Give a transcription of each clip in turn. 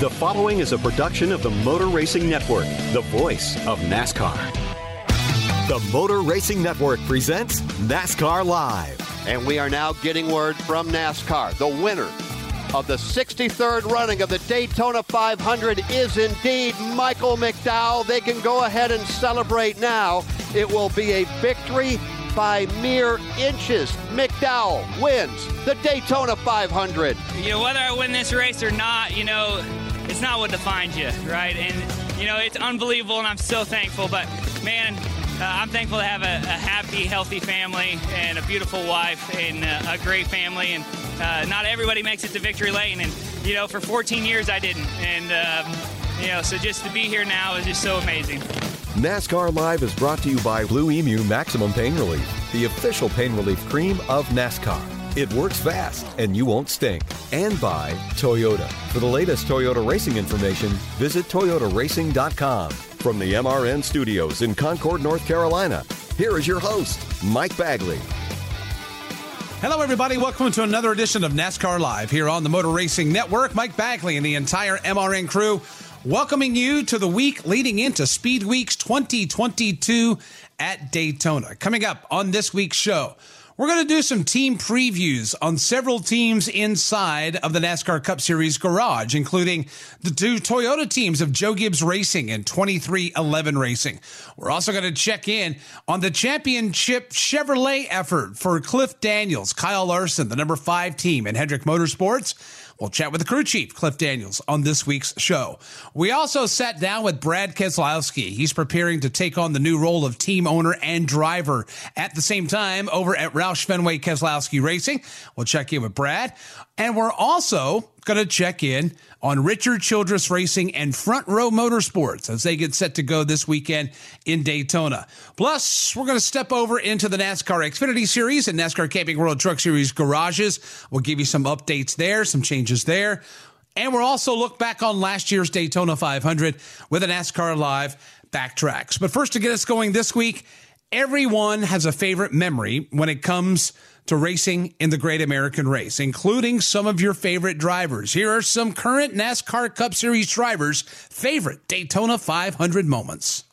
The following is a production of the Motor Racing Network, the voice of NASCAR. The Motor Racing Network presents NASCAR Live. And we are now getting word from NASCAR. The winner of the 63rd running of the Daytona 500 is indeed Michael McDowell. They can go ahead and celebrate now. It will be a victory by mere inches. McDowell wins the Daytona 500. You know, whether I win this race or not, you know, it's not what defines you, right? And, you know, it's unbelievable, and I'm so thankful. But, man, I'm thankful to have a happy, healthy family and a beautiful wife and a great family. And not everybody makes it to victory lane. And, you know, for 14 years I didn't. And, you know, so just to be here now is just so amazing. NASCAR Live is brought to you by Blue Emu Maximum Pain Relief, the official pain relief cream of NASCAR. It works fast, and you won't stink. And by Toyota. For the latest Toyota racing information, visit toyotaracing.com. From the MRN studios in Concord, North Carolina, here is your host, Mike Bagley. Hello, everybody. Welcome to another edition of NASCAR Live here on the Motor Racing Network. Mike Bagley and the entire MRN crew welcoming you to the week leading into Speed Weeks 2022 at Daytona. Coming up on this week's show, we're going to do some team previews on several teams inside of the NASCAR Cup Series garage, including the two Toyota teams of Joe Gibbs Racing and 2311 Racing. We're also going to check in on the championship Chevrolet effort for Cliff Daniels, Kyle Larson, the number 5 team, and Hendrick Motorsports. We'll chat with the crew chief, Cliff Daniels, on this week's show. We also sat down with Brad Keselowski. He's preparing to take on the new role of team owner and driver at the same time over at Roush Fenway Keselowski Racing. We'll check in with Brad. And we're also going to check in on Richard Childress Racing and Front Row Motorsports as they get set to go this weekend in Daytona. Plus, we're going to step over into the NASCAR Xfinity Series and NASCAR Camping World Truck Series garages. We'll give you some updates there, some changes there. And we'll also look back on last year's Daytona 500 with a NASCAR Live backtracks. But first, to get us going this week, everyone has a favorite memory when it comes to racing in the Great American Race, including some of your favorite drivers. Here are some current NASCAR Cup Series drivers' favorite Daytona 500 moments.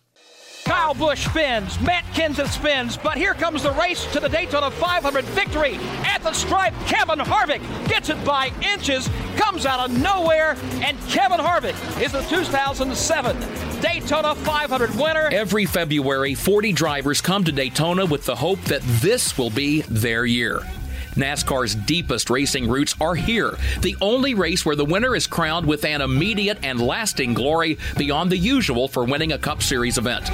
Kyle Busch spins, Matt Kenseth spins, but here comes the race to the Daytona 500 victory. At the stripe, Kevin Harvick gets it by inches, comes out of nowhere, and Kevin Harvick is the 2007 Daytona 500 winner. Every February, 40 drivers come to Daytona with the hope that this will be their year. NASCAR's deepest racing roots are here, the only race where the winner is crowned with an immediate and lasting glory beyond the usual for winning a Cup Series event.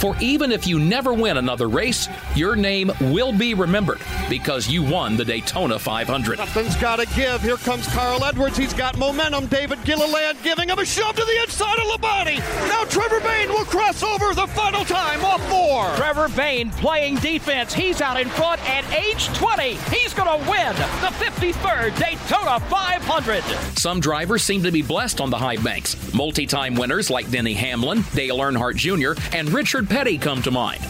For even if you never win another race, your name will be remembered because you won the Daytona 500. Nothing's got to give. Here comes Carl Edwards. He's got momentum. David Gilliland giving him a shove to the inside of Labonte. Now Trevor Bayne will cross over the final time off 4. Trevor Bayne playing defense. He's out in front at age 20. He's going to win the 53rd Daytona 500. Some drivers seem to be blessed on the high banks. Multi-time winners like Denny Hamlin, Dale Earnhardt Jr., and Richard Petty come to mind.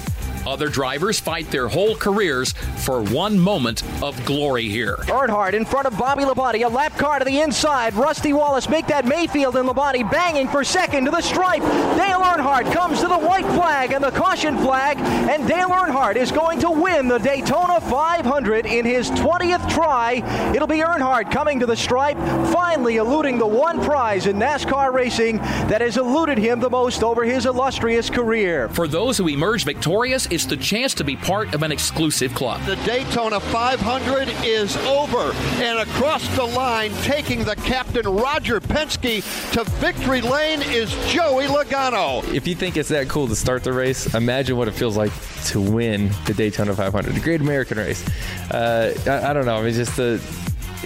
Other drivers fight their whole careers for one moment of glory here. Earnhardt in front of Bobby Labonte, a lap car to the inside. Rusty Wallace make that Mayfield and Labonte banging for second to the stripe. Dale Earnhardt comes to the white flag and the caution flag, and Dale Earnhardt is going to win the Daytona 500 in his 20th try. It'll be Earnhardt coming to the stripe, finally eluding the one prize in NASCAR racing that has eluded him the most over his illustrious career. For those who emerge victorious, it's the chance to be part of an exclusive club. The Daytona 500 is over, and across the line, taking the captain Roger Penske to victory lane is Joey Logano. If you think it's that cool to start the race, imagine what it feels like to win the Daytona 500, the Great American Race. I don't know. I mean,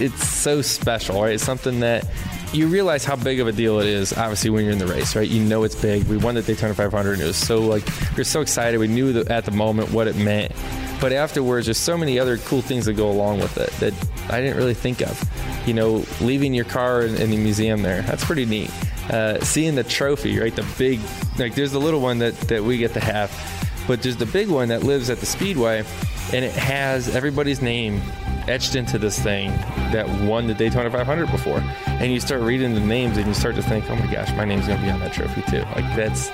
it's so special, right? It's something that you realize how big of a deal it is, obviously, when you're in the race, right? You know it's big. We won the Daytona 500, and it was we were so excited. We knew at the moment what it meant. But afterwards, there's so many other cool things that go along with it that I didn't really think of. You know, leaving your car in the museum there, that's pretty neat. Seeing the trophy, right? The big, there's the little one that we get to have, but there's the big one that lives at the Speedway, and it has everybody's name etched into this thing that won the Daytona 500 before. And you start reading the names, and you start to think, oh my gosh, my name's going to be on that trophy too. That's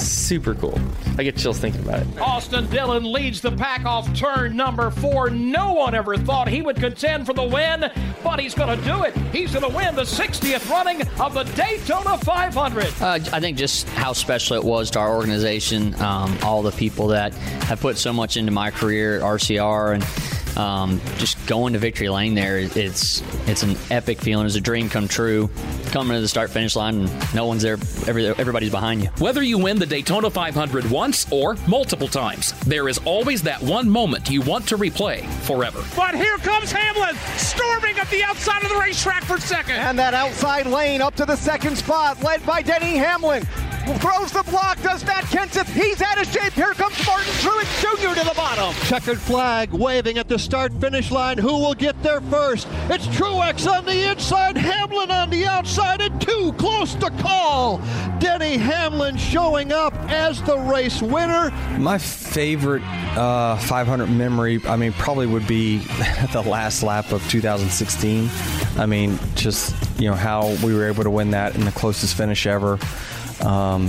super cool. I get chills thinking about it. Austin Dillon leads the pack off turn number 4. No one ever thought he would contend for the win, but he's going to do it. He's going to win the 60th running of the Daytona 500. I think just how special it was to our organization, all the people that have put so much into my career at RCR, and just going to victory lane there, it's an epic feeling. It's a dream come true. Coming to the start-finish line, and no one's there. Everybody's behind you. Whether you win the Daytona 500 once or multiple times, there is always that one moment you want to replay forever. But here comes Hamlin, storming up the outside of the racetrack for second. And that outside lane up to the second spot, led by Denny Hamlin. Throws the block, does Matt Kenseth. He's out of shape. Here comes Martin Truex Jr. to the bottom. Checkered flag waving at the start-finish line. Who will get there first? It's Truex on the inside, Hamlin on the outside, and too close to call. Denny Hamlin showing up as the race winner. My favorite 500 memory, probably would be the last lap of 2016. How we were able to win that in the closest finish ever. I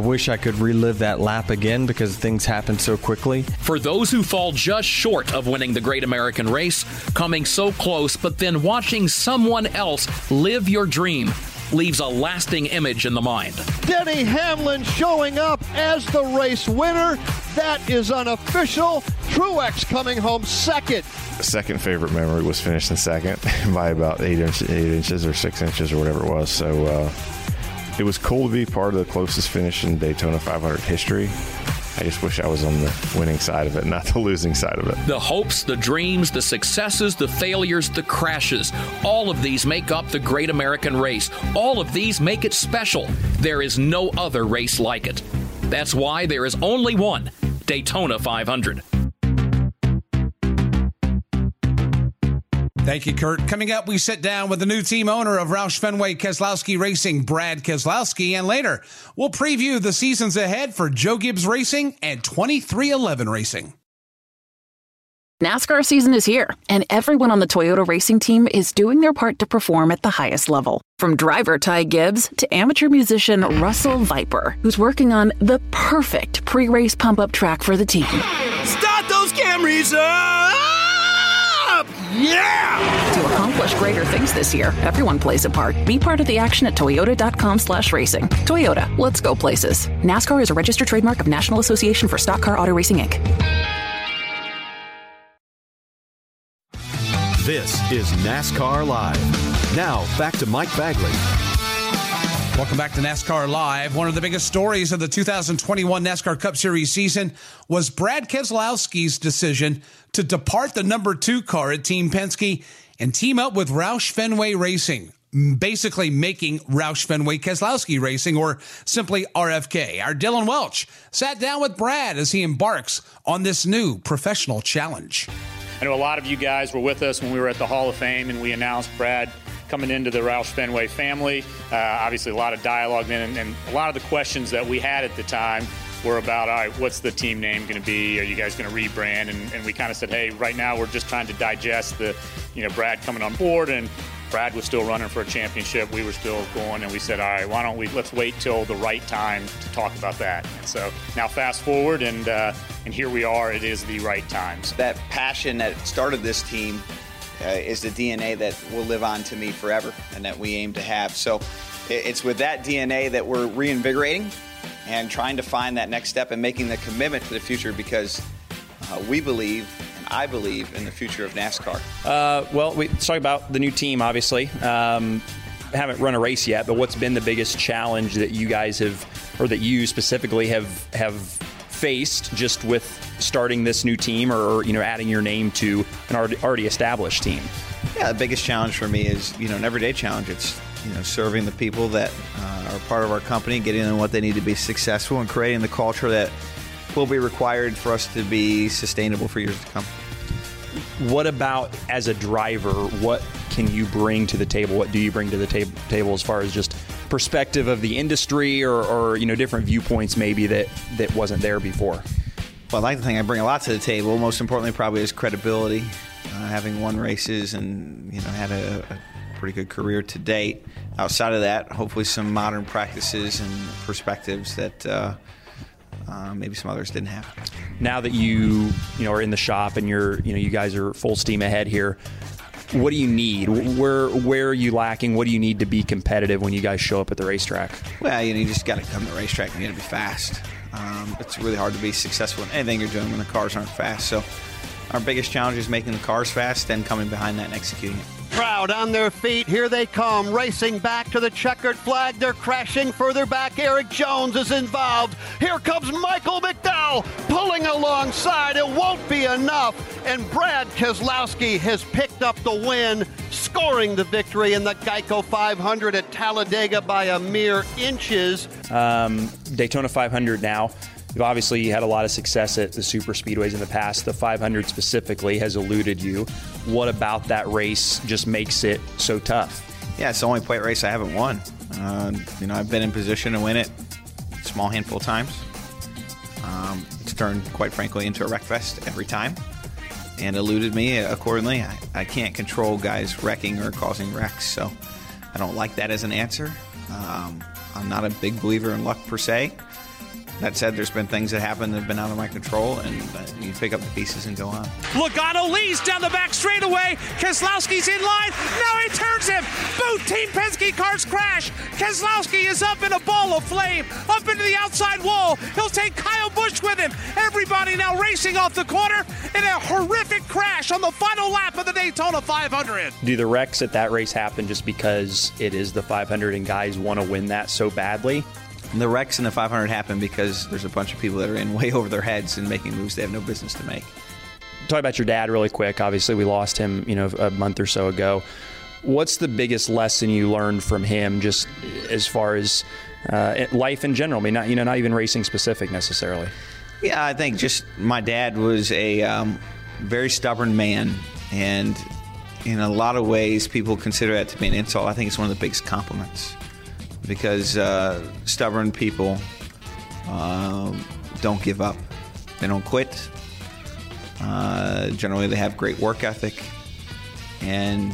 wish I could relive that lap again because things happen so quickly. For those who fall just short of winning the Great American Race, coming so close, but then watching someone else live your dream leaves a lasting image in the mind. Denny Hamlin showing up as the race winner. That is unofficial. Truex coming home second. Second favorite memory was finishing second by about 8 inches or 6 inches or whatever it was. So it was cool to be part of the closest finish in Daytona 500 history. I just wish I was on the winning side of it, not the losing side of it. The hopes, the dreams, the successes, the failures, the crashes. All of these make up the Great American Race. All of these make it special. There is no other race like it. That's why there is only one Daytona 500. Thank you, Kurt. Coming up, we sit down with the new team owner of Roush Fenway Keselowski Racing, Brad Keselowski, and later we'll preview the seasons ahead for Joe Gibbs Racing and 2311 Racing. NASCAR season is here, and everyone on the Toyota racing team is doing their part to perform at the highest level. From driver Ty Gibbs to amateur musician Russell Viper, who's working on the perfect pre-race pump-up track for the team. Start those Camrys up! Yeah! To accomplish greater things this year, everyone plays a part. Be part of the action at toyota.com/racing. Toyota, let's go places. NASCAR is a registered trademark of National Association for Stock Car Auto Racing, Inc. This is NASCAR Live. Now, back to Mike Bagley. Welcome back to NASCAR Live. One of the biggest stories of the 2021 NASCAR Cup Series season was Brad Keselowski's decision to depart the number 2 car at Team Penske and team up with Roush Fenway Racing, basically making Roush Fenway Keselowski Racing, or simply RFK. Our Dylan Welch sat down with Brad as he embarks on this new professional challenge. I know a lot of you guys were with us when we were at the Hall of Fame and we announced Brad coming into the Roush Fenway family. Obviously a lot of dialogue then and a lot of the questions that we had at the time were about, all right, what's the team name going to be? Are you guys going to rebrand? And we kind of said, hey, right now we're just trying to digest the, you know, Brad coming on board, and Brad was still running for a championship. We were still going, and we said, all right, why don't we, let's wait till the right time to talk about that. And so now fast forward, and here we are. It is the right time. So that passion that started this team is the DNA that will live on to me forever, and that we aim to have. So it's with that DNA that we're reinvigorating and trying to find that next step and making the commitment to the future, because we believe, and I believe, in the future of NASCAR. Well, we talk about the new team, obviously. Haven't run a race yet, but what's been the biggest challenge that you guys have, or that you specifically have faced just with starting this new team, or, you know, adding your name to an already established team? Yeah, the biggest challenge for me is, you know, an everyday challenge. It's, you know, serving the people that are part of our company, getting them what they need to be successful, and creating the culture that will be required for us to be sustainable for years to come. What about as a driver? What can you bring to the table? What do you bring to the table as far as just perspective of the industry, or you know, different viewpoints maybe that wasn't there before? Well, I like the thing I bring a lot to the table. Most importantly, probably, is credibility. Having won races and, you know, had a pretty good career to date. Outside of that, hopefully some modern practices and perspectives that maybe some others didn't have. Now that you know, are in the shop and you're, you know, you guys are full steam ahead here, what do you need? Where are you lacking? What do you need to be competitive when you guys show up at the racetrack? Well, you know, you just got to come to the racetrack and you got to be fast. It's really hard to be successful in anything you're doing when the cars aren't fast. So our biggest challenge is making the cars fast, then coming behind that and executing it. Crowd on their feet, here they come, racing back to the checkered flag. They're crashing further back. Eric Jones is involved. Here comes Michael McDowell pulling alongside. It won't be enough, and Brad Keselowski has picked up the win, scoring the victory in the Geico 500 at Talladega by a mere inches. Daytona 500 now. You've obviously had a lot of success at the super speedways in the past. The 500 specifically has eluded you. What about that race just makes it so tough? Yeah, it's the only plate race I haven't won. You know, I've been in position to win it a small handful of times. It's turned, quite frankly, into a wreck fest every time, and eluded me accordingly. I can't control guys wrecking or causing wrecks, so I don't like that as an answer. I'm not a big believer in luck per se. That said, there's been things that happened that have been out of my control, and you pick up the pieces and go on. Logano leads down the back straightaway. Keselowski's in line. Now he turns him. Both Team Penske cars crash. Keselowski is up in a ball of flame, up into the outside wall. He'll take Kyle Busch with him. Everybody now racing off the corner in a horrific crash on the final lap of the Daytona 500. Do the wrecks at that race happen just because it is the 500 and guys want to win that so badly? The wrecks in the 500 happen because there's a bunch of people that are in way over their heads and making moves they have no business to make. Talk about your dad really quick. Obviously, we lost him, you know, a month or so ago. What's the biggest lesson you learned from him, just as far as life in general? I mean, not, you know, not even racing specific necessarily. Yeah, I think just my dad was a very stubborn man, and in a lot of ways, people consider that to be an insult. I think it's one of the biggest compliments. Because stubborn people don't give up. They don't quit. Generally, they have great work ethic, and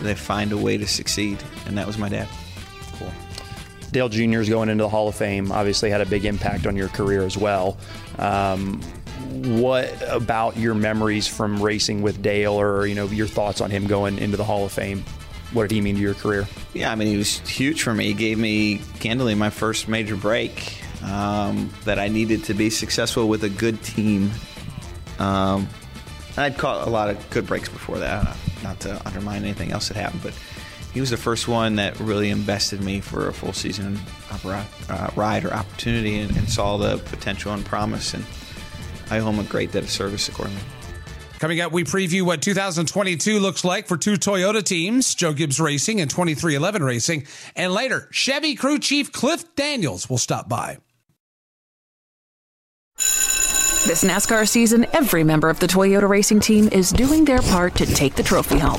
they find a way to succeed. And that was my dad. Cool. Dale Jr. is going into the Hall of Fame. Obviously, had a big impact on your career as well. What about your memories from racing with Dale, or, you know, your thoughts on him going into the Hall of Fame? What did he mean to your career? Yeah, I mean, he was huge for me. He gave me, candidly, my first major break that I needed to be successful with a good team. I'd caught a lot of good breaks before that, not to undermine anything else that happened, but he was the first one that really invested me for a full season ride or opportunity, and saw the potential and promise, and I owe him a great debt of service accordingly. Coming up, we preview what 2022 looks like for two Toyota teams, Joe Gibbs Racing and 2311 Racing. And later, Chevy crew chief Cliff Daniels will stop by. This NASCAR season, every member of the Toyota racing team is doing their part to take the trophy home.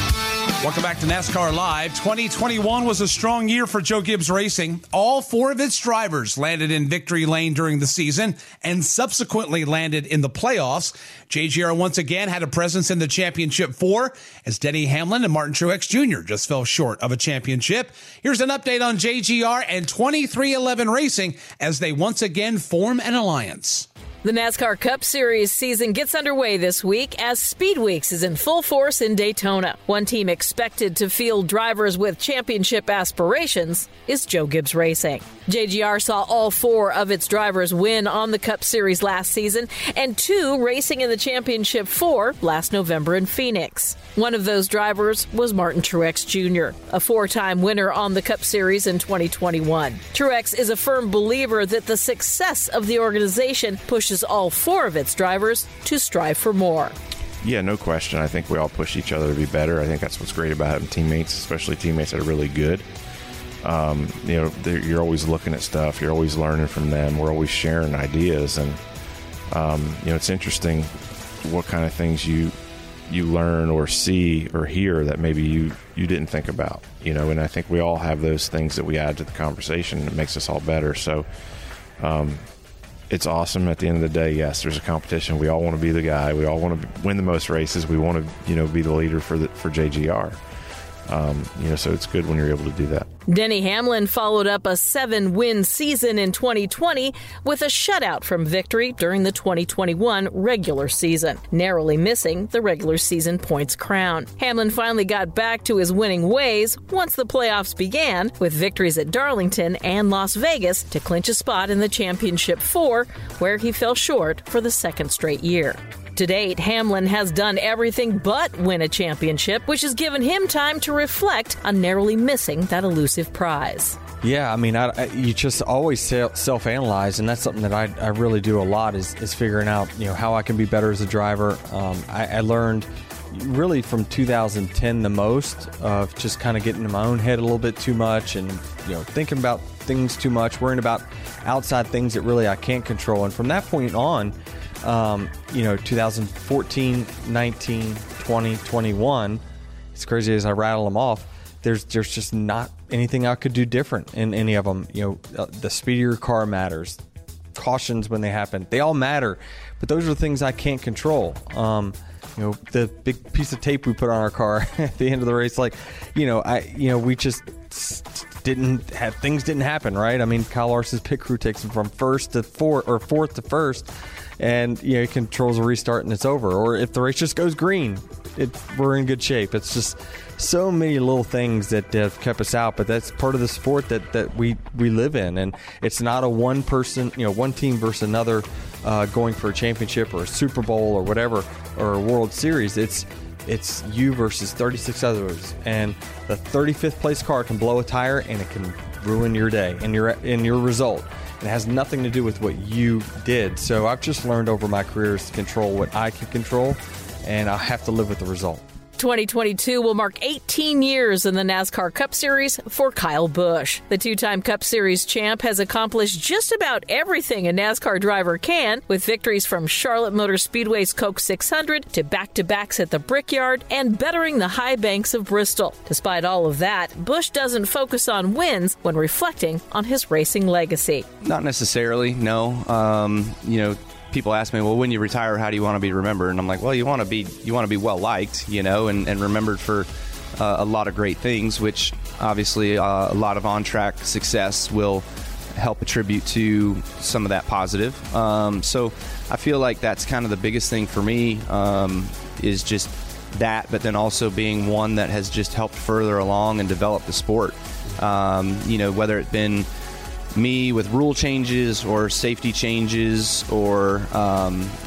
Welcome back to NASCAR Live. 2021 was a strong year for Joe Gibbs Racing. All four of its drivers landed in victory lane during the season and subsequently landed in the playoffs. JGR once again had a presence in the championship four as Denny Hamlin and Martin Truex Jr. just fell short of a championship. Here's an update on JGR and 2311 Racing as they once again form an alliance. The NASCAR Cup Series season gets underway this week as Speed Weeks is in full force in Daytona. One team expected to field drivers with championship aspirations is Joe Gibbs Racing. JGR saw all four of its drivers win on the Cup Series last season and two racing in the championship four last November in Phoenix. One of those drivers was Martin Truex Jr., a four-time winner on the Cup Series in 2021. Truex is a firm believer that the success of the organization pushes all four of its drivers to strive for more. Yeah, no question. I think we all push each other to be better. I think that's what's great about having teammates, especially teammates that are really good. You're always looking at stuff. You're always learning from them. We're always sharing ideas. And, it's interesting what kind of things you learn or see or hear that maybe you didn't think about. And I think we all have those things that we add to the conversation that makes us all better. So, it's awesome. At the end of the day, yes, there's a competition. We all want to be the guy. We all want to win the most races. We want to, be the leader for JGR. So it's good when you're able to do that. Denny Hamlin followed up a 7-win season in 2020 with a shutout from victory during the 2021 regular season, narrowly missing the regular season points crown. Hamlin finally got back to his winning ways once the playoffs began, with victories at Darlington and Las Vegas to clinch a spot in the championship four, where he fell short for the second straight year. To date, Hamlin has done everything but win a championship, which has given him time to reflect on narrowly missing that elusive prize. Yeah, you just always self-analyze, and that's something that I really do a lot is figuring out, how I can be better as a driver. I learned really from 2010 the most of just kind of getting in my own head a little bit too much and, thinking about things too much, worrying about outside things that really I can't control. And from that point on, 2014, 19, 20, 21, as crazy as I rattle them off, there's just not anything I could do different in any of them. The speed of your car matters. Cautions when they happen, they all matter. But those are things I can't control. The big piece of tape we put on our car at the end of the race, we just didn't happen, right? Kyle Larson's pit crew takes him from fourth to first. And, it controls a restart and it's over. Or if the race just goes green, we're in good shape. It's just so many little things that have kept us out. But that's part of the sport that we live in. And it's not a one person, one team versus another going for a championship or a Super Bowl or whatever, or a World Series. It's you versus 36 others. And the 35th place car can blow a tire and it can ruin your day and your result. It has nothing to do with what you did. So I've just learned over my careers to control what I can control, and I'll have to live with the result. 2022 will mark 18 years in the NASCAR Cup Series for Kyle Busch. The two-time Cup Series champ has accomplished just about everything a NASCAR driver can, with victories from Charlotte Motor Speedway's Coke 600 to back-to-backs at the Brickyard and bettering the high banks of Bristol. Despite all of that, Busch doesn't focus on wins when reflecting on his racing legacy. Not necessarily, no. People ask me, well, when you retire, how do you want to be remembered? And I'm like, well, you want to be well liked, and remembered for a lot of great things, which obviously a lot of on-track success will help attribute to some of that positive. So I feel like that's kind of the biggest thing for me, is just that, but then also being one that has just helped further along and develop the sport. Whether it's been me with rule changes or safety changes or,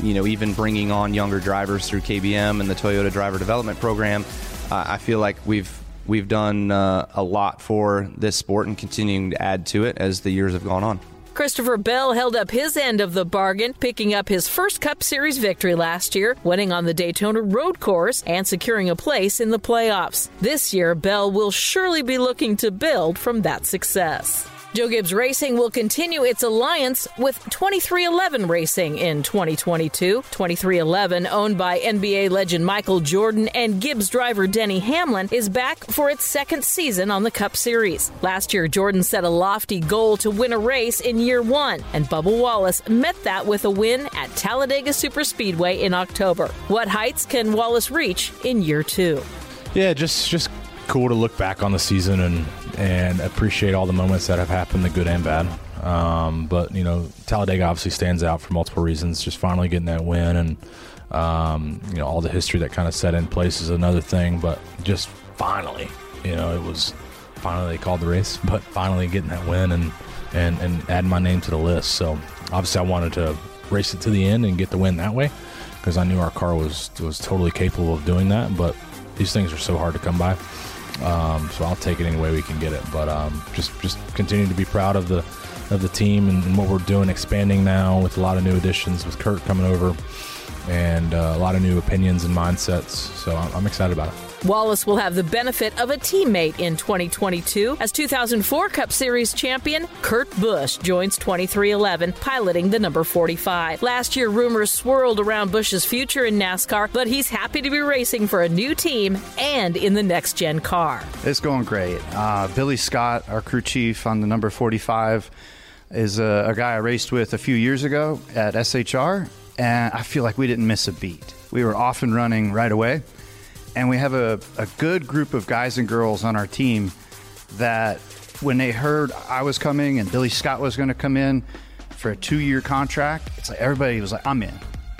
even bringing on younger drivers through KBM and the Toyota Driver Development Program, I feel like we've done a lot for this sport and continuing to add to it as the years have gone on. Christopher Bell held up his end of the bargain, picking up his first Cup Series victory last year, winning on the Daytona road course and securing a place in the playoffs. This year, Bell will surely be looking to build from that success. Joe Gibbs Racing will continue its alliance with 2311 Racing in 2022. 2311, owned by NBA legend Michael Jordan and Gibbs driver Denny Hamlin, is back for its second season on the Cup Series. Last year, Jordan set a lofty goal to win a race in year one, and Bubba Wallace met that with a win at Talladega Superspeedway in October. What heights can Wallace reach in year two? Yeah, just cool to look back on the season and appreciate all the moments that have happened, the good and bad. But, you know, Talladega obviously stands out for multiple reasons. Just finally getting that win and, you know, all the history that kind of set in place is another thing. But just finally, you know, it was finally they called the race, but finally getting that win and adding my name to the list. So, obviously, I wanted to race it to the end and get the win that way because I knew our car was totally capable of doing that. But these things are so hard to come by. So I'll take it any way we can get it, but just continue to be proud of the team and what we're doing, expanding now with a lot of new additions with Kurt coming over and a lot of new opinions and mindsets. So I'm excited about it. Wallace will have the benefit of a teammate in 2022 as 2004 Cup Series champion Kurt Busch joins 2311, piloting the number 45. Last year, rumors swirled around Busch's future in NASCAR, but he's happy to be racing for a new team and in the next-gen car. It's going great. Billy Scott, our crew chief on the number 45, is a guy I raced with a few years ago at SHR, and I feel like we didn't miss a beat. We were off and running right away. And we have a good group of guys and girls on our team that when they heard I was coming and Billy Scott was going to come in for a 2-year contract, it's like everybody was like, I'm in.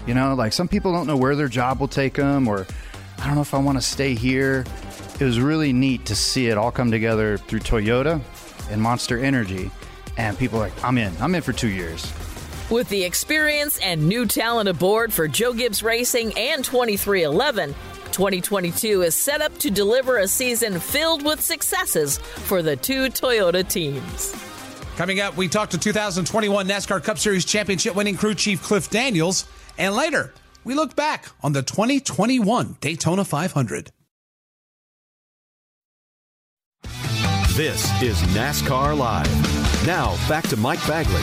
You know, like some people don't know where their job will take them or I don't know if I want to stay here. It was really neat to see it all come together through Toyota and Monster Energy. And people are like, I'm in for 2 years. With the experience and new talent aboard for Joe Gibbs Racing and 2311, 2022 is set up to deliver a season filled with successes for the two Toyota teams. Coming up, we talk to 2021 NASCAR Cup Series championship winning crew chief Cliff Daniels. And later, we look back on the 2021 Daytona 500. This is NASCAR Live. Now, back to Mike Bagley.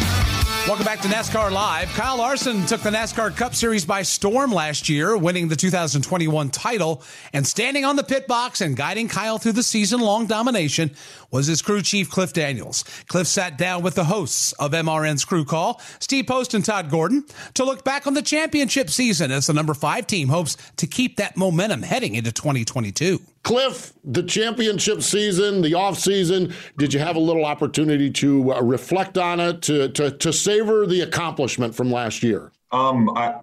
Welcome back to NASCAR Live. Kyle Larson took the NASCAR Cup Series by storm last year, winning the 2021 title, and standing on the pit box and guiding Kyle through the season-long domination was his crew chief, Cliff Daniels. Cliff sat down with the hosts of MRN's Crew Call, Steve Post and Todd Gordon, to look back on the championship season as the number 5 team hopes to keep that momentum heading into 2022. Cliff, the championship season, the off season, did you have a little opportunity to reflect on it, to savor the accomplishment from last year? I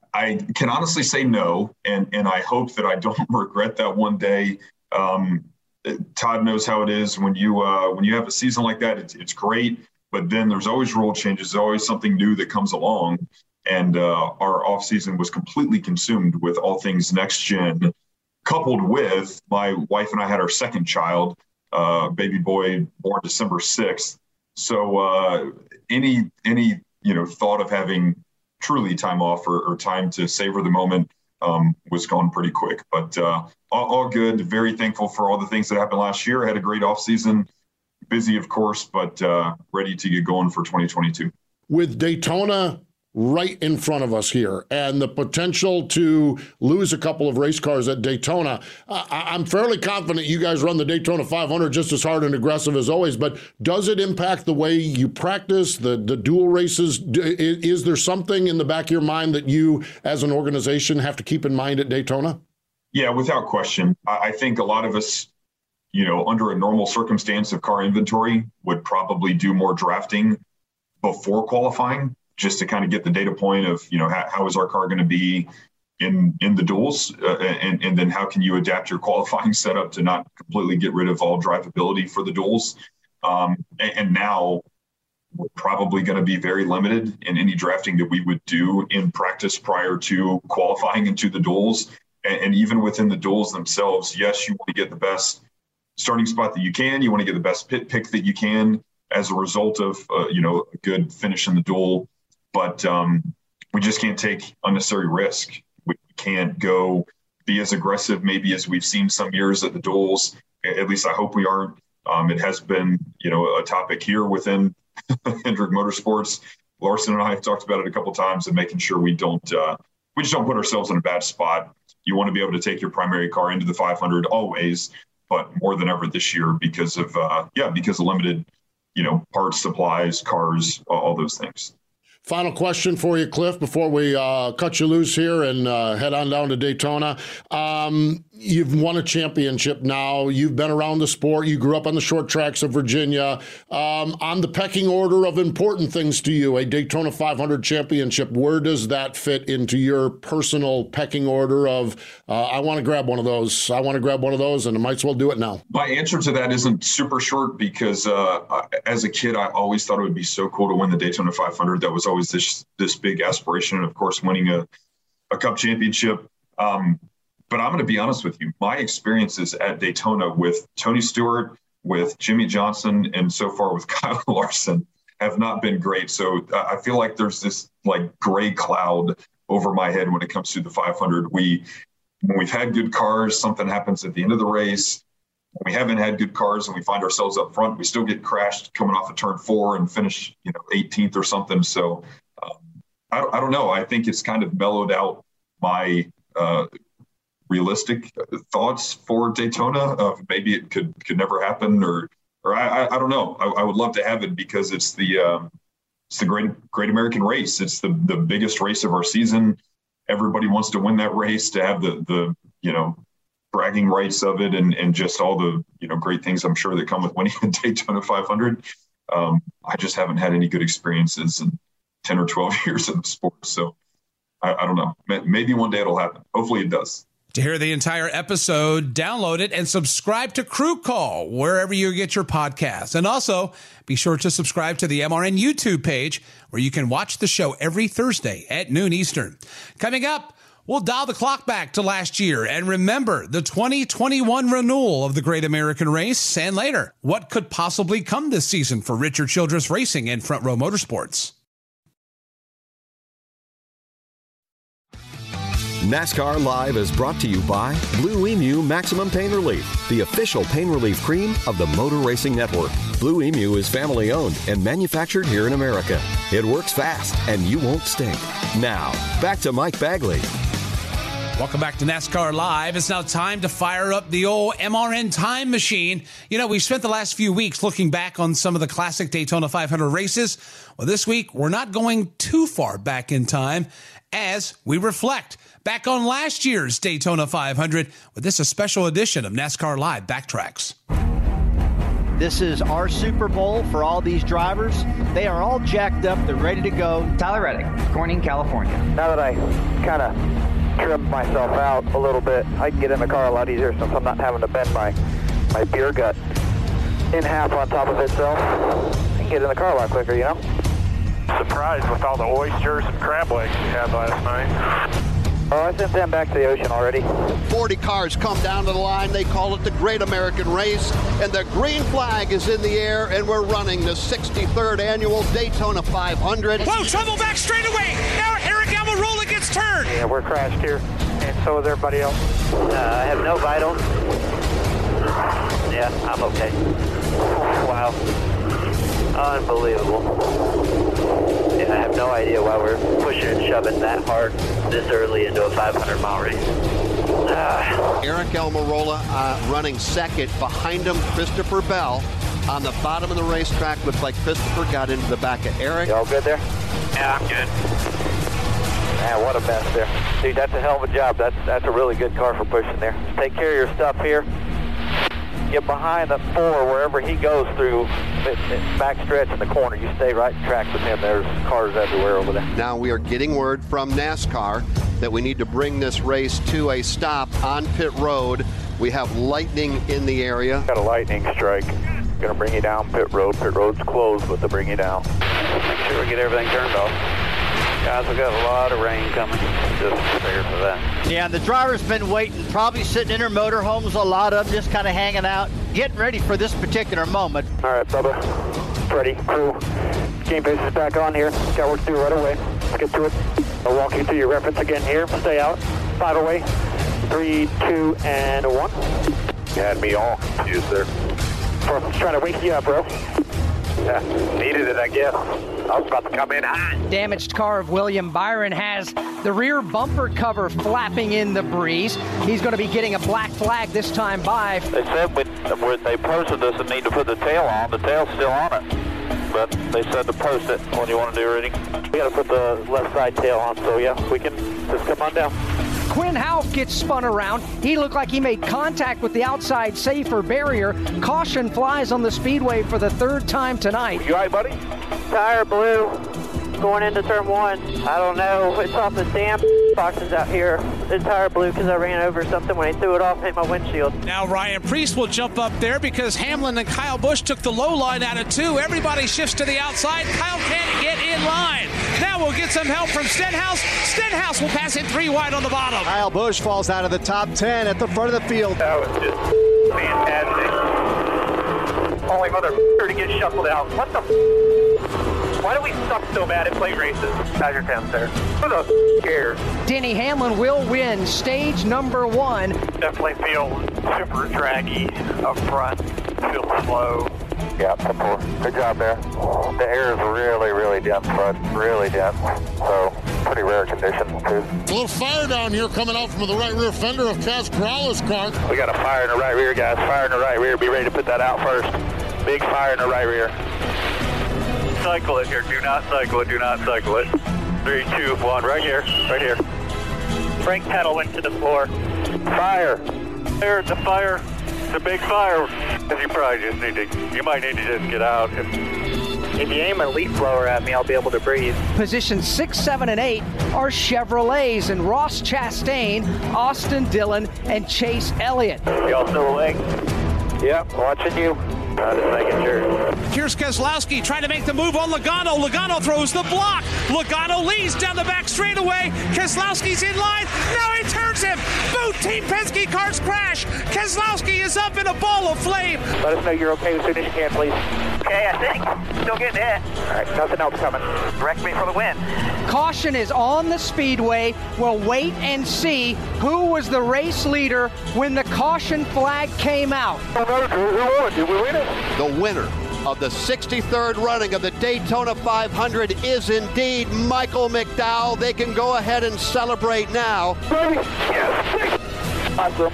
can honestly say no, and I hope that I don't regret that one day. Todd knows how it is when you have a season like that. It's great, but then there's always rule changes, there's always something new that comes along, and our off season was completely consumed with all things next gen. Coupled with my wife and I had our second child, baby boy born December 6th. So any you know thought of having truly time off or time to savor the moment was gone pretty quick. But all good. Very thankful for all the things that happened last year. I had a great off season, busy of course, but ready to get going for 2022. With Daytona right in front of us here, and the potential to lose a couple of race cars at Daytona. I'm fairly confident you guys run the Daytona 500 just as hard and aggressive as always, but does it impact the way you practice, the dual races? Is there something in the back of your mind that you, as an organization, have to keep in mind at Daytona? Yeah, without question. I think a lot of us, you know, under a normal circumstance of car inventory, would probably do more drafting before qualifying, just to kind of get the data point of, you know, how is our car going to be in the duels? And then how can you adapt your qualifying setup to not completely get rid of all drivability for the duels? And now we're probably going to be very limited in any drafting that we would do in practice prior to qualifying into the duels. and even within the duels themselves, yes, you want to get the best starting spot that you can. You want to get the best pit pick that you can as a result of, a good finish in the duel. But we just can't take unnecessary risk. We can't go be as aggressive maybe as we've seen some years at the duels. At least I hope we aren't. It has been, a topic here within Hendrick Motorsports. Larson and I have talked about it a couple of times, and making sure we don't we just don't put ourselves in a bad spot. You want to be able to take your primary car into the 500 always, but more than ever this year because of limited, parts, supplies, cars, all those things. Final question for you, Cliff, before we cut you loose here and head on down to Daytona. You've won a championship now. You've been around the sport. You grew up on the short tracks of Virginia. On the pecking order of important things to you, a Daytona 500 championship, where does that fit into your personal pecking order of, I want to grab one of those. I want to grab one of those, and I might as well do it now? My answer to that isn't super short because as a kid, I always thought it would be so cool to win the Daytona 500. That was always this big aspiration, and of course winning a cup championship. But I'm going to be honest with you, my experiences at Daytona with Tony Stewart, with Jimmy Johnson, and so far with Kyle Larson have not been great. So I feel like there's this gray cloud over my head when it comes to the 500. When we've had good cars, something happens at the end of the race. When we haven't had good cars and we find ourselves up front, we still get crashed coming off of turn 4 and finish, 18th or something. So I don't know. I think it's kind of mellowed out my realistic thoughts for Daytona. Maybe it could never happen, or I don't know. I would love to have it because it's the great American race. It's the biggest race of our season. Everybody wants to win that race, to have the bragging rights of it and just all the great things I'm sure that come with winning the Daytona 500. I just haven't had any good experiences in 10 or 12 years of the sport, so I don't know. Maybe one day it'll happen. Hopefully it does. To hear the entire episode, download it and subscribe to Crew Call wherever you get your podcasts. And also, be sure to subscribe to the MRN YouTube page where you can watch the show every Thursday at noon Eastern. Coming up, we'll dial the clock back to last year and remember the 2021 renewal of the Great American Race. And later, what could possibly come this season for Richard Childress Racing and Front Row Motorsports. NASCAR Live is brought to you by Blue Emu Maximum Pain Relief, the official pain relief cream of the Motor Racing Network. Blue Emu is family owned and manufactured here in America. It works fast and you won't stink. Now, back to Mike Bagley. Welcome back to NASCAR Live. It's now time to fire up the old MRN time machine. We spent the last few weeks looking back on some of the classic Daytona 500 races. Well, this week, we're not going too far back in time as we reflect back on last year's Daytona 500 with this a special edition of NASCAR Live Backtracks. This is our Super Bowl for all these drivers. They are all jacked up. They're ready to go. Tyler Reddick, Corning, California. Now that I kind of trim myself out a little bit, I can get in the car a lot easier since I'm not having to bend my beer gut in half on top of itself. I can get in the car a lot quicker, Surprised with all the oysters and crab legs we had last night. Oh, I sent them back to the ocean already. 40 cars come down to the line. They call it the Great American Race, and the green flag is in the air, and we're running the 63rd annual Daytona 500. Whoa, trouble back straight away. Now Eric Almirola gets turned. Yeah, we're crashed here, and so is everybody else. I have no vitals. Yeah, I'm okay. Wow. Unbelievable. I have no idea why we're pushing and shoving that hard this early into a 500-mile race. Eric Almirola running second. Behind him, Christopher Bell on the bottom of the racetrack. Looks like Christopher got into the back of Eric. You all good there? Yeah, I'm good. Man, what a mess there. Dude, that's a hell of a job. That's a really good car for pushing there. Take care of your stuff here. Get behind the 4 wherever he goes through, back stretch in the corner. You stay right in track with him. There's cars everywhere over there. Now we are getting word from NASCAR that we need to bring this race to a stop on pit road. We have lightning in the area. Got a lightning strike. Going to bring you down pit road. Pit road's closed, but they'll bring you down. Make sure we get everything turned off. Guys, we got a lot of rain coming. Just prepare for that. Yeah, and the driver's been waiting, probably sitting in their motorhomes, a lot of them, just kind of hanging out, getting ready for this particular moment. All right, Bubba, Freddie, crew, game base is back on here. Got work to do right away. Let's get to it. I'll walk you through your reference again here. Stay out. 5 away. 3, 2, and 1. You had me all confused there. I'm trying to wake you up, bro. Yeah, needed it, I guess. I was about to come in hot. Damaged car of William Byron has the rear bumper cover flapping in the breeze. He's going to be getting a black flag this time by. They said they posted this and need to put the tail on. The tail's still on it, but they said to post it. What do you want to do, Rudy? We got to put the left side tail on, so yeah, we can just come on down. Quinn Houff gets spun around. He looked like he made contact with the outside safer barrier. Caution flies on the speedway for the third time tonight. You all right, buddy? Tire blue. Going into turn 1. I don't know. It's off the damn boxes out here. The tire blue because I ran over something when I threw it off, hit my windshield. Now Ryan Preece will jump up there because Hamlin and Kyle Busch took the low line out of 2. Everybody shifts to the outside. Kyle can't get in line. Now we'll get some help from Stenhouse. Stenhouse will pass it 3 wide on the bottom. Kyle Busch falls out of the top 10 at the front of the field. That was just fantastic. Only motherfucker to get shuffled out. What the Why do we suck so bad at plate races? Tiger Town, sir. Who the cares? Denny Hamlin will win stage number 1. Definitely feel super draggy up front. Feel slow. Yeah, support. Good job there. The air is really, really dense, bud. Really dense. So, pretty rare condition, too. A little fire down here coming out from the right rear fender of Kaz Corrales' car. We got a fire in the right rear, guys. Fire in the right rear. Be ready to put that out first. Big fire in the right rear. Cycle it here. Do not cycle it. Do not cycle it. 3, 2, 1. Right here. Right here. Brake pedal went to the floor. Fire. There's a fire. It's a big fire. You probably just need to, you might need to just get out. If you aim a leaf blower at me, I'll be able to breathe. Positions 6, 7, and 8 are Chevrolets and Ross Chastain, Austin Dillon, and Chase Elliott. Y'all still awake? Yep, watching you. Just making sure. Here's Keselowski trying to make the move on Logano. Logano throws the block. Logano leads down the back straightaway. Keselowski's in line. Now he turns him. Both Team Penske cars crash. Keselowski is up in a ball of flame. Let us know you're okay as soon as you can, please. Okay, I think. Still getting hit. All right, nothing else coming. Wreck me for the win. Caution is on the speedway. We'll wait and see who was the race leader when the caution flag came out. Who won? Did we win it? The winner of the 63rd running of the Daytona 500 is indeed Michael McDowell. They can go ahead and celebrate now. Yes. Awesome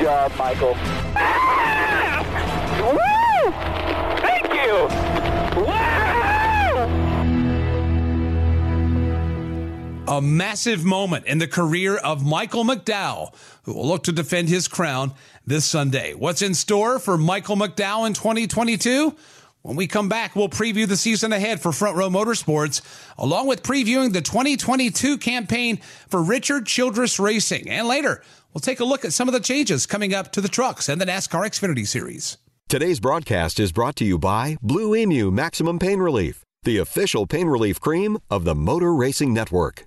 job, Michael. Ah! Woo! Thank you! Wow! A massive moment in the career of Michael McDowell, who will look to defend his crown this Sunday. What's in store for Michael McDowell in 2022? When we come back, we'll preview the season ahead for Front Row Motorsports, along with previewing the 2022 campaign for Richard Childress Racing. And later, we'll take a look at some of the changes coming up to the trucks and the NASCAR Xfinity Series. Today's broadcast is brought to you by Blue Emu Maximum Pain Relief, the official pain relief cream of the Motor Racing Network.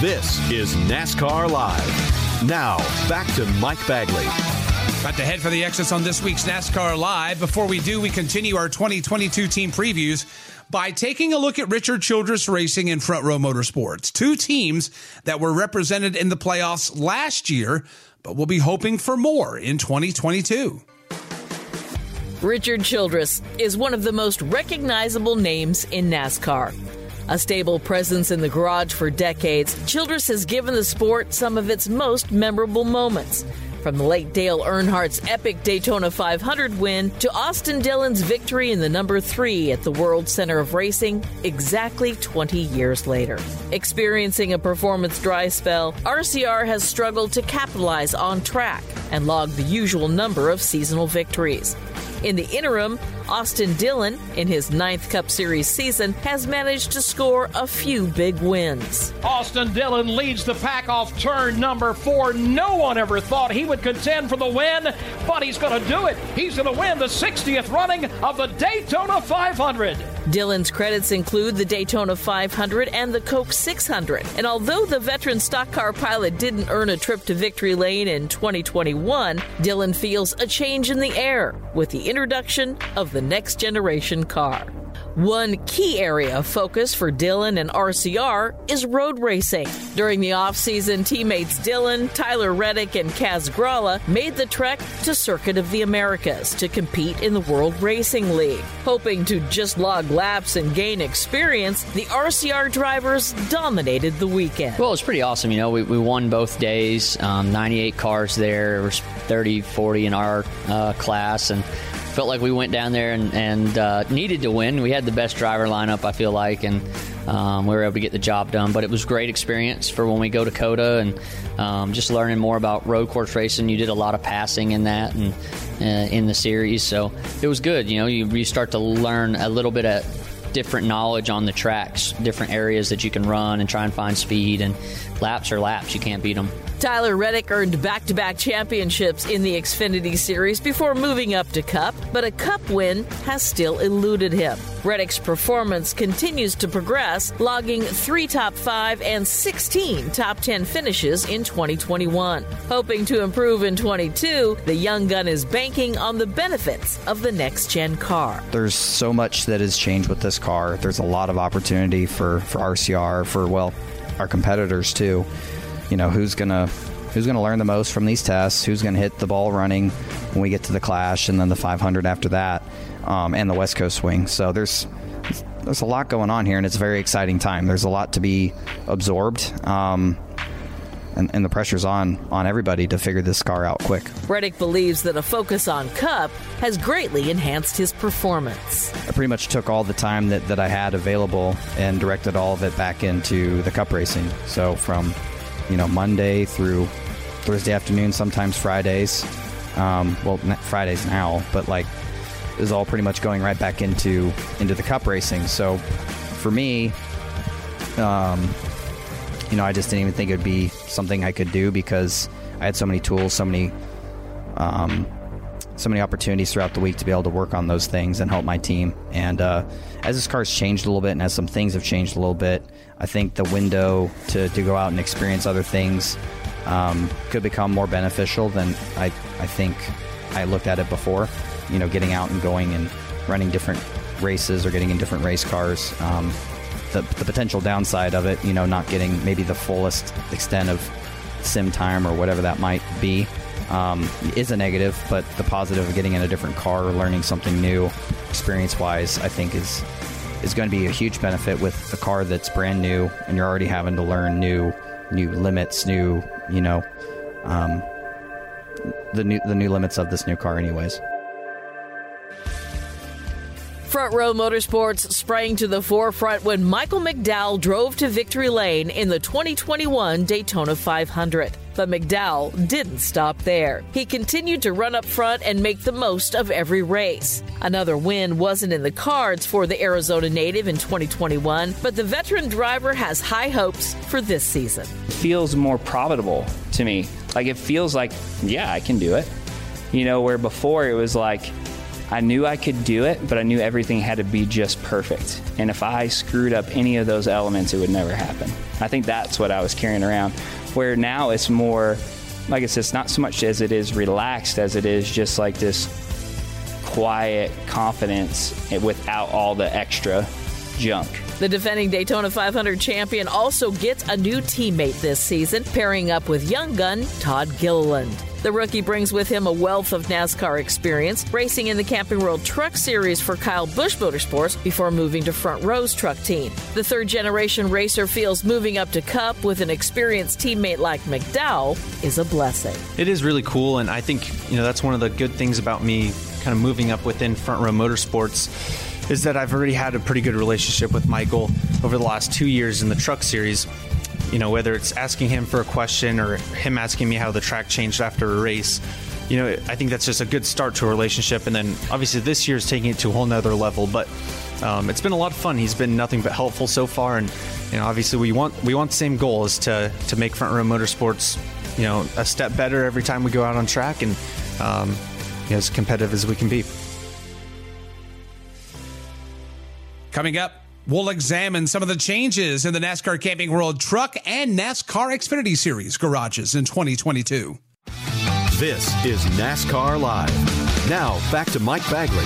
This is NASCAR Live. Now, back to Mike Bagley. About to head for the exits on this week's NASCAR Live. Before we do, we continue our 2022 team previews by taking a look at Richard Childress Racing and Front Row Motorsports, two teams that were represented in the playoffs last year, but we'll be hoping for more in 2022. Richard Childress is one of the most recognizable names in NASCAR. A stable presence in the garage for decades, Childress has given the sport some of its most memorable moments. From the late Dale Earnhardt's epic Daytona 500 win to Austin Dillon's victory in the number 3 at the World Center of Racing exactly 20 years later. Experiencing a performance dry spell, RCR has struggled to capitalize on track. and logged the usual number of seasonal victories. In the interim, Austin Dillon, in his 9th Cup Series season, has managed to score a few big wins. Austin Dillon leads the pack off turn number 4. No one ever thought he would contend for the win, but he's going to do it. He's going to win the 60th running of the Daytona 500. Dillon's credits include the Daytona 500 and the Coke 600. And although the veteran stock car pilot didn't earn a trip to victory lane in 2021, Dillon feels a change in the air with the introduction of the next generation car. One key area of focus for Dillon and RCR is road racing. During the offseason, teammates Dillon, Tyler Reddick, and Kaz Grala made the trek to Circuit of the Americas to compete in the World Racing League. Hoping to just log laps and gain experience, the RCR drivers dominated the weekend. Well, it was pretty awesome. You know, we won both days, 98 cars there. There was 30, 40 in our class, and felt like we went down there and needed to win. We had the best driver lineup, I feel like, and we were able to get the job done. But it was a great experience for when we go to COTA, and just learning more about road course racing. You did a lot of passing in that and in the series, so it was good. You know, you start to learn a little bit of different knowledge on the tracks, different areas that you can run and try and find speed, and laps are laps. You can't beat them. Tyler Reddick earned back-to-back championships in the Xfinity Series before moving up to Cup, but a Cup win has still eluded him. Reddick's performance continues to progress, logging 3 top 5 and 16 top 10 finishes in 2021. Hoping to improve in 22, the young gun is banking on the benefits of the next-gen car. There's so much that has changed with this car. There's a lot of opportunity for RCR, for our competitors, too. You know, who's gonna learn the most from these tests, who's gonna hit the ball running when we get to the Clash and then the 500 after that, and the West Coast swing. So there's a lot going on here, and it's a very exciting time. There's a lot to be absorbed, and the pressure's on everybody to figure this car out quick. Reddick believes that a focus on Cup has greatly enhanced his performance. I pretty much took all the time that I had available and directed all of it back into the Cup racing. So from Monday through Thursday afternoon, sometimes Fridays. Fridays now, but it was all pretty much going right back into the Cup racing. So for me, I just didn't even think it would be something I could do because I had so many tools, so many opportunities throughout the week to be able to work on those things and help my team. And as this car's changed a little bit and as some things have changed a little bit, I think the window to go out and experience other things could become more beneficial than I think I looked at it before. Getting out and going and running different races or getting in different race cars. The potential downside of it, not getting maybe the fullest extent of sim time or whatever that might be, is a negative, but the positive of getting in a different car or learning something new experience-wise, I think is going to be a huge benefit with a car that's brand new and you're already having to learn new limits, the new limits of this new car anyways. Front Row Motorsports sprang to the forefront when Michael McDowell drove to victory lane in the 2021 Daytona 500. But McDowell didn't stop there. He continued to run up front and make the most of every race. Another win wasn't in the cards for the Arizona native in 2021, but the veteran driver has high hopes for this season. It feels more profitable to me. It feels like, yeah, I can do it. Where before it was I knew I could do it, but I knew everything had to be just perfect. And if I screwed up any of those elements, it would never happen. I think that's what I was carrying around. Where now it's more, like I said, it's not so much as it is relaxed as it is just this quiet confidence without all the extra junk. The defending Daytona 500 champion also gets a new teammate this season, pairing up with young gun Todd Gilliland. The rookie brings with him a wealth of NASCAR experience, racing in the Camping World Truck Series for Kyle Busch Motorsports before moving to Front Row's truck team. The third-generation racer feels moving up to Cup with an experienced teammate like McDowell is a blessing. It is really cool, and I think that's one of the good things about me kind of moving up within Front Row Motorsports is that I've already had a pretty good relationship with Michael over the last 2 years in the truck series. you know, whether it's asking him for a question or him asking me how the track changed after a race, you know, I think that's just a good start to a relationship. And then obviously this year's taking it to a whole nother level, but it's been a lot of fun. He's been nothing but helpful so far. And, you know, obviously we want the same goal, is to make Front Row Motorsports, you know, a step better every time we go out on track, and you know, as competitive as we can be. Coming up, we'll examine some of the changes in the NASCAR Camping World Truck and NASCAR Xfinity Series garages in 2022. This is NASCAR Live. Now, back to Mike Bagley.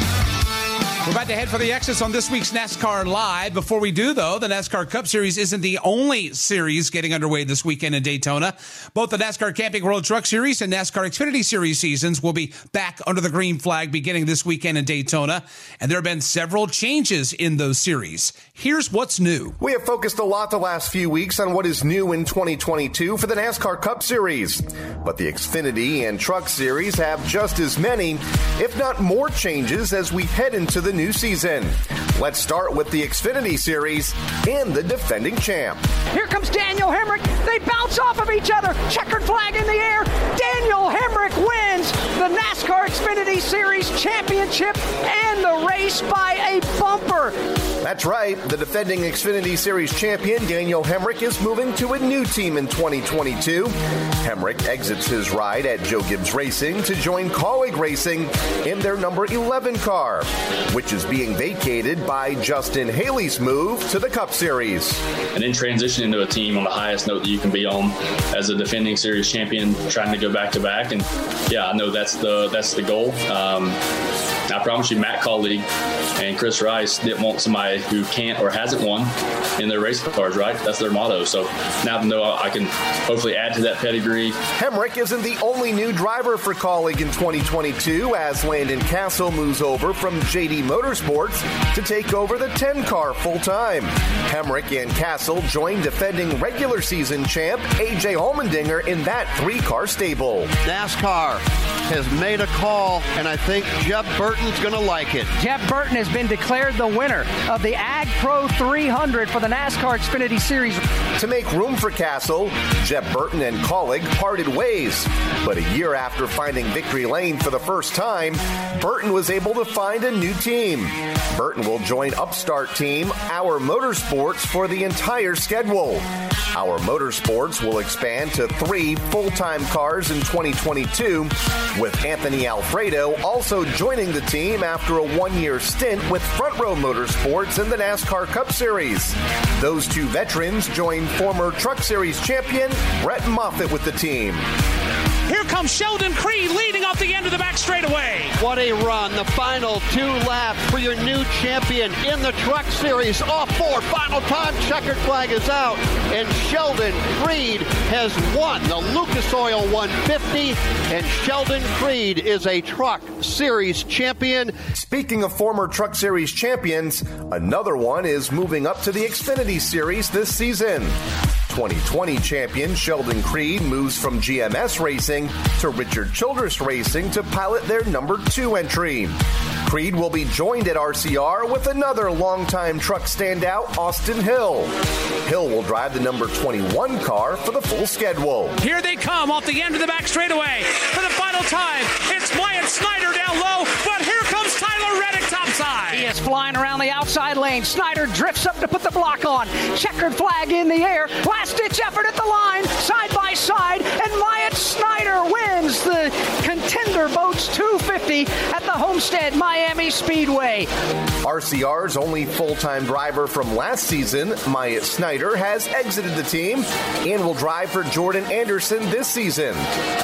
We're about to head for the exits on this week's NASCAR Live. Before we do, though, the NASCAR Cup Series isn't the only series getting underway this weekend in Daytona. Both the NASCAR Camping World Truck Series and NASCAR Xfinity Series seasons will be back under the green flag beginning this weekend in Daytona, and there have been several changes in those series. Here's what's new. We have focused a lot the last few weeks on what is new in 2022 for the NASCAR Cup Series, but the Xfinity and Truck Series have just as many, if not more, changes as we head into the new season. Let's start with the Xfinity Series and the defending champ. Here comes Daniel Hemric. They bounce off of each other. Checkered flag in the air. Daniel Hemric wins the NASCAR Xfinity Series championship and the race by a bumper. That's right. The defending Xfinity Series champion, Daniel Hemric, is moving to a new team in 2022. Hemric exits his ride at Joe Gibbs Racing to join Colleague Racing in their number 11 car, which is being vacated by Justin Haley's move to the Cup Series. And then transitioning to a team on the highest note that you can be on as a defending series champion, trying to go back-to-back. And, yeah, I know that's the goal. I promise you, Matt Colleague and Chris Rice didn't want somebody who can't or hasn't won in their race cars, right? That's their motto. So now I know I can hopefully add to that pedigree. Hemric isn't the only new driver for Colleague in 2022, as Landon Castle moves over from JD Motorsports to take over the 10-car full-time. Hemric and Castle join defending regular season champ A.J. Allmendinger in that 3-car stable. NASCAR has made a call, and I think Jeff Burton's going to like it. Jeff Burton has been declared the winner of the Ag Pro 300 for the NASCAR Xfinity Series. To make room for Castle, Jeff Burton and Colleague parted ways. But a year after finding victory lane for the first time, Burton was able to find a new team. Burton will join upstart team Our Motorsports for the entire schedule. Our Motorsports will expand to 3 full-time cars in 2022, with Anthony Alfredo also joining the team after a 1-year stint with Front Row Motorsports in the NASCAR Cup Series. Those two veterans join former Truck Series champion Brett Moffitt with the team. Here comes Sheldon Creed leading off the end of the back straightaway. What a run. The final 2 laps for your new champion in the Truck Series. Off four, final time, checkered flag is out. And Sheldon Creed has won the Lucas Oil 150. And Sheldon Creed is a Truck Series champion. Speaking of former Truck Series champions, another one is moving up to the Xfinity Series this season. 2020 champion Sheldon Creed moves from GMS Racing to Richard Childress Racing to pilot their number 2 entry. Creed will be joined at RCR with another longtime truck standout, Austin Hill. Hill will drive the number 21 car for the full schedule. Here they come off the end of the back straightaway for the final time. It's Wyatt Snyder down low, but here comes Tyler Reddick topside. He is flying around the outside lane. Snyder drifts up to put the block on. Checkered flag in the air. Last-ditch effort at the line, side by side, and Wyatt Snyder wins the Contender Boats 250 at the Homestead Miami Speedway. RCR's only full-time driver from last season, Myatt Snyder, has exited the team and will drive for Jordan Anderson this season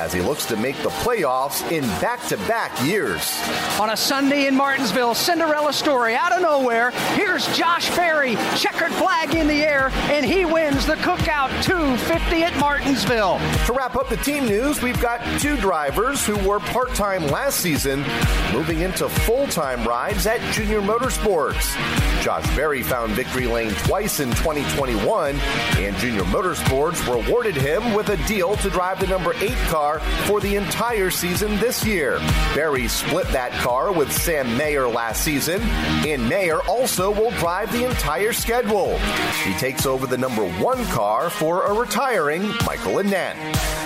as he looks to make the playoffs in back-to-back years. On a Sunday in Martinsville, Cinderella story out of nowhere. Here's Josh Berry, checkered flag in the air, and he wins the Cookout 250 at Martinsville. To wrap up the team news, we've got 2 drivers who were part part-time last season, moving into full-time rides at Junior Motorsports. Josh Berry found victory lane twice in 2021, and Junior Motorsports rewarded him with a deal to drive the number 8 car for the entire season this year. Berry split that car with Sam Mayer last season, and Mayer also will drive the entire schedule. He takes over the number 1 car for a retiring Michael Annett.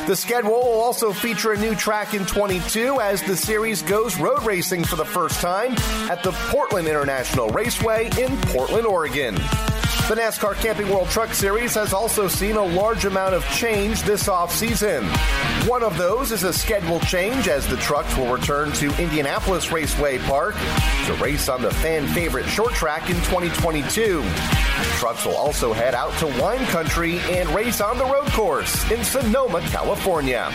The schedule will also feature a new track in 22 as the series goes road racing for the first time at the Portland International Raceway in Portland, Oregon. The NASCAR Camping World Truck Series has also seen a large amount of change this offseason. One of those is a schedule change as the trucks will return to Indianapolis Raceway Park to race on the fan-favorite short track in 2022. The trucks will also head out to wine country and race on the road course in Sonoma, California.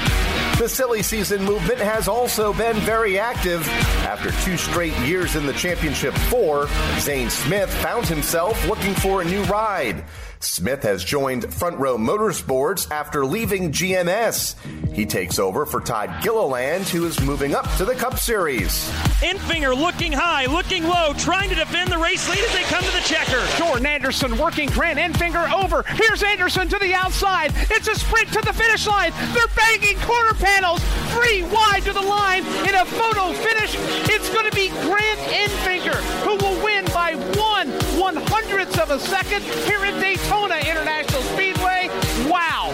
The silly season movement has also been very active. After 2 straight years in the Championship 4, Zane Smith found himself looking for a new ride. Smith has joined Front Row Motorsports after leaving GMS. He takes over for Todd Gilliland, who is moving up to the Cup Series. Infinger looking high, looking low, trying to defend the race lead as they come to the checker. Jordan Anderson working Grant Infinger over. Here's Anderson to the outside. It's a sprint to the finish line. They're banging corner panels, 3 wide to the line in a photo finish. It's going to be Grant Infinger who will win by 1/100th of a second here at Daytona International Speedway. Wow.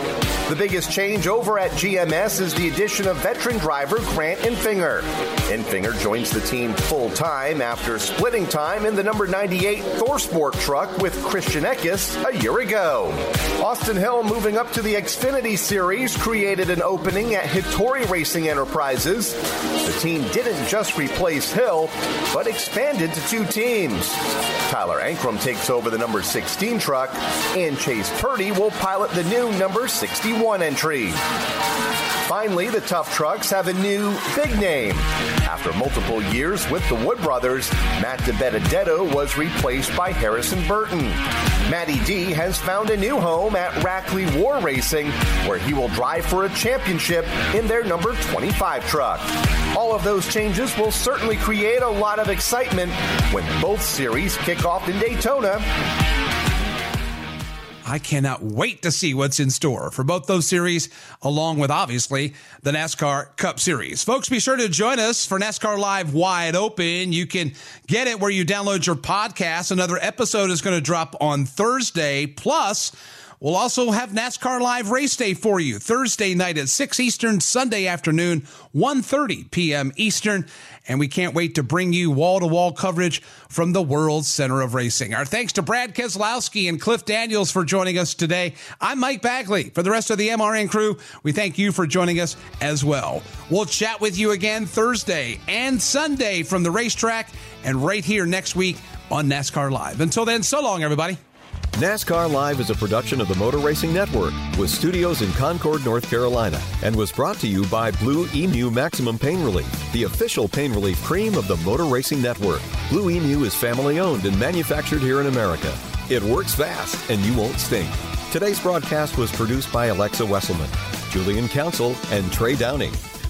The biggest change over at GMS is the addition of veteran driver Grant Infinger. Infinger joins the team full-time after splitting time in the number 98 ThorSport truck with Christian Eckes a year ago. Austin Hill moving up to the Xfinity Series created an opening at Hattori Racing Enterprises. The team didn't just replace Hill, but expanded to 2 teams. Tyler Ankrum takes over the number 16 truck, and Chase Purdy will pilot the new number 61 entry. Finally, the Tough Trucks have a new big name. After multiple years with the Wood Brothers, Matt DiBenedetto was replaced by Harrison Burton. Matty D has found a new home at Rackley War Racing, where he will drive for a championship in their number 25 truck. All of those changes will certainly create a lot of excitement when both series kick off in Daytona. I cannot wait to see what's in store for both those series, along with, obviously, the NASCAR Cup Series. Folks, be sure to join us for NASCAR Live Wide Open. You can get it where you download your podcast. Another episode is going to drop on Thursday. Plus, we'll also have NASCAR Live Race Day for you Thursday night at 6 Eastern, Sunday afternoon, 1:30 p.m. Eastern. And we can't wait to bring you wall-to-wall coverage from the World Center of Racing. Our thanks to Brad Keselowski and Cliff Daniels for joining us today. I'm Mike Bagley. For the rest of the MRN crew, we thank you for joining us as well. We'll chat with you again Thursday and Sunday from the racetrack and right here next week on NASCAR Live. Until then, so long, everybody. NASCAR Live is a production of the Motor Racing Network with studios in Concord, North Carolina, and was brought to you by Blue Emu Maximum Pain Relief, the official pain relief cream of the Motor Racing Network. Blue Emu is family-owned and manufactured here in America. It works fast, and you won't stink. Today's broadcast was produced by Alexa Wesselman, Julian Council, and Trey Downing.